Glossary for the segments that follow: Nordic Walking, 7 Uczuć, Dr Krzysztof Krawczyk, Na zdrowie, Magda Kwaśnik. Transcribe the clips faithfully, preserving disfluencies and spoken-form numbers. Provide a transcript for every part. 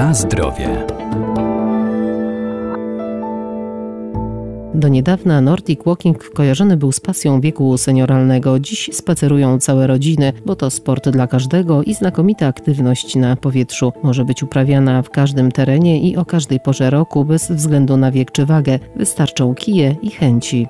Na zdrowie. Do niedawna Nordic Walking kojarzony był z pasją wieku senioralnego. Dziś spacerują całe rodziny, bo to sport dla każdego i znakomita aktywność na powietrzu. Może być uprawiana w każdym terenie i o każdej porze roku, bez względu na wiek czy wagę. Wystarczą kije i chęci.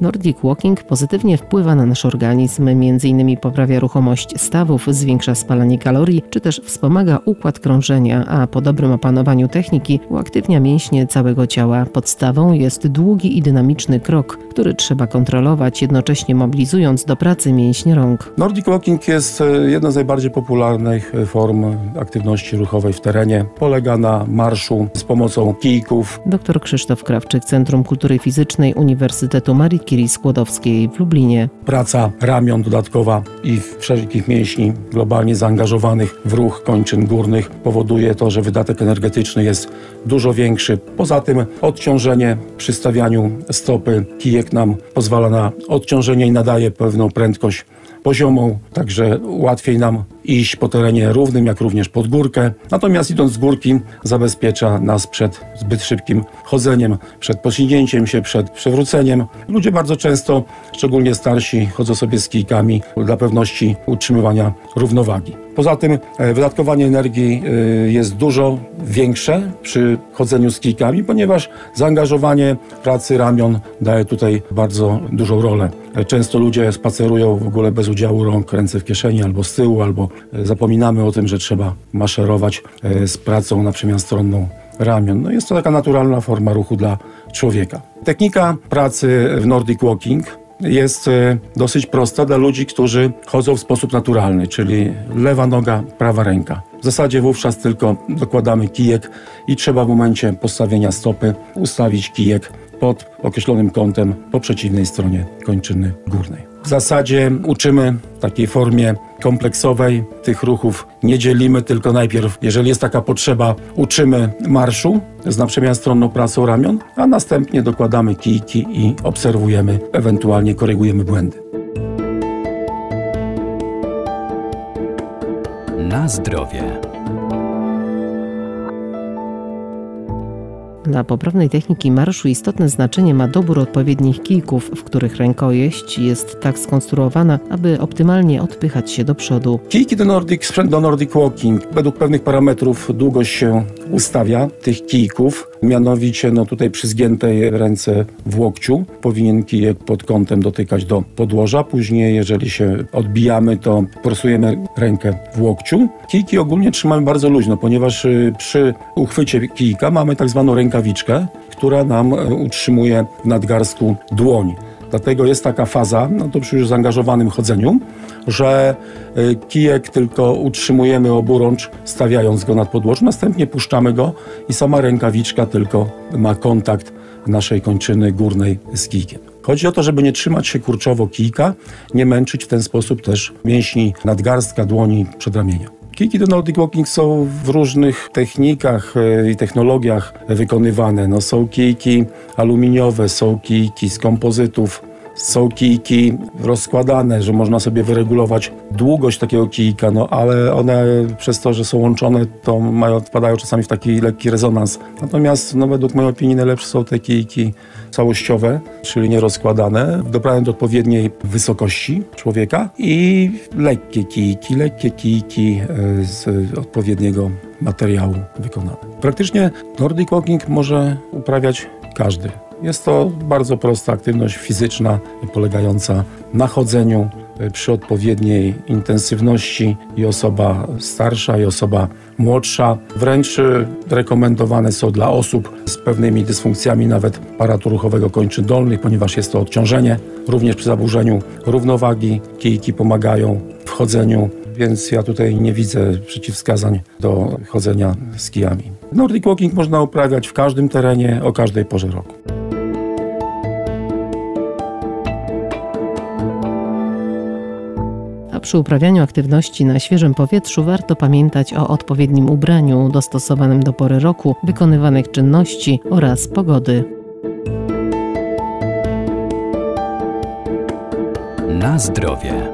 Nordic Walking pozytywnie wpływa na nasz organizm, między innymi poprawia ruchomość stawów, zwiększa spalanie kalorii, czy też wspomaga układ krążenia, a po dobrym opanowaniu techniki uaktywnia mięśnie całego ciała. Podstawą jest długi i dynamiczny krok, który trzeba kontrolować, jednocześnie mobilizując do pracy mięśnie rąk. Nordic Walking jest jedna z najbardziej popularnych form aktywności ruchowej w terenie. Polega na marszu z pomocą kijków. Dr Krzysztof Krawczyk, Centrum Kultury Fizycznej Uniwersytetu Marii Curie-Skłodowskiej w Lublinie. Praca ramion dodatkowa i wszelkich mięśni globalnie zaangażowanych w ruch kończyn górnych powoduje to, że wydatek energetyczny jest dużo większy. Poza tym odciążenie przy stawianiu stopy kijek nam pozwala na odciążenie i nadaje pewną prędkość poziomą, także łatwiej nam iść po terenie równym, jak również pod górkę. Natomiast idąc z górki zabezpiecza nas przed zbyt szybkim chodzeniem, przed poślizgnięciem się, przed przewróceniem. Ludzie bardzo często, szczególnie starsi, chodzą sobie z kijkami dla pewności utrzymywania równowagi. Poza tym wydatkowanie energii jest dużo większe przy chodzeniu z kijkami, ponieważ zaangażowanie pracy ramion daje tutaj bardzo dużą rolę. Często ludzie spacerują w ogóle bez udziału rąk, ręce w kieszeni albo z tyłu, albo zapominamy o tym, że trzeba maszerować z pracą na przemian stronną ramion. No jest to taka naturalna forma ruchu dla człowieka. Technika pracy w Nordic Walking jest dosyć prosta dla ludzi, którzy chodzą w sposób naturalny, czyli lewa noga, prawa ręka. W zasadzie wówczas tylko dokładamy kijek i trzeba w momencie postawienia stopy ustawić kijek pod określonym kątem po przeciwnej stronie kończyny górnej. W zasadzie uczymy w takiej formie kompleksowej. Tych ruchów nie dzielimy, tylko najpierw, jeżeli jest taka potrzeba, uczymy marszu z na przemian stronną pracą ramion, a następnie dokładamy kijki i obserwujemy, ewentualnie korygujemy błędy. Na zdrowie. Dla poprawnej techniki marszu istotne znaczenie ma dobór odpowiednich kijków, w których rękojeść jest tak skonstruowana, aby optymalnie odpychać się do przodu. Kijki do Nordic, sprzęt do Nordic Walking. Według pewnych parametrów długość się ustawia tych kijków, mianowicie no tutaj przy zgiętej ręce w łokciu powinien kijek pod kątem dotykać do podłoża. Później, jeżeli się odbijamy, to forsujemy rękę w łokciu. Kijki ogólnie trzymamy bardzo luźno, ponieważ przy uchwycie kijka mamy tak zwaną rękę rękawiczkę, która nam utrzymuje w nadgarstku dłoń. Dlatego jest taka faza, no to przy już zaangażowanym chodzeniu, że kijek tylko utrzymujemy oburącz, stawiając go nad podłożu, następnie puszczamy go i sama rękawiczka tylko ma kontakt naszej kończyny górnej z kijkiem. Chodzi o to, żeby nie trzymać się kurczowo kijka, nie męczyć w ten sposób też mięśni nadgarstka, dłoni, przedramienia. Kijki do Nordic Walking są w różnych technikach i technologiach wykonywane. No, są kijki aluminiowe, są kijki z kompozytów, są kijki rozkładane, że można sobie wyregulować długość takiego kijka, no ale one przez to, że są łączone, to mają, wpadają czasami w taki lekki rezonans. Natomiast no, według mojej opinii najlepsze są te kijki całościowe, czyli nierozkładane, dobrane do odpowiedniej wysokości człowieka i lekkie kijki, lekkie kijki z odpowiedniego materiału wykonane. Praktycznie Nordic Walking może uprawiać każdy. Jest to bardzo prosta aktywność fizyczna, polegająca na chodzeniu przy odpowiedniej intensywności, i osoba starsza, i osoba młodsza. Wręcz rekomendowane są dla osób z pewnymi dysfunkcjami nawet aparatu ruchowego kończyn dolnych, ponieważ jest to odciążenie. Również przy zaburzeniu równowagi kijki pomagają w chodzeniu, więc ja tutaj nie widzę przeciwwskazań do chodzenia z kijami. Nordic Walking można uprawiać w każdym terenie, o każdej porze roku. Przy uprawianiu aktywności na świeżym powietrzu warto pamiętać o odpowiednim ubraniu dostosowanym do pory roku, wykonywanych czynności oraz pogody. Na zdrowie.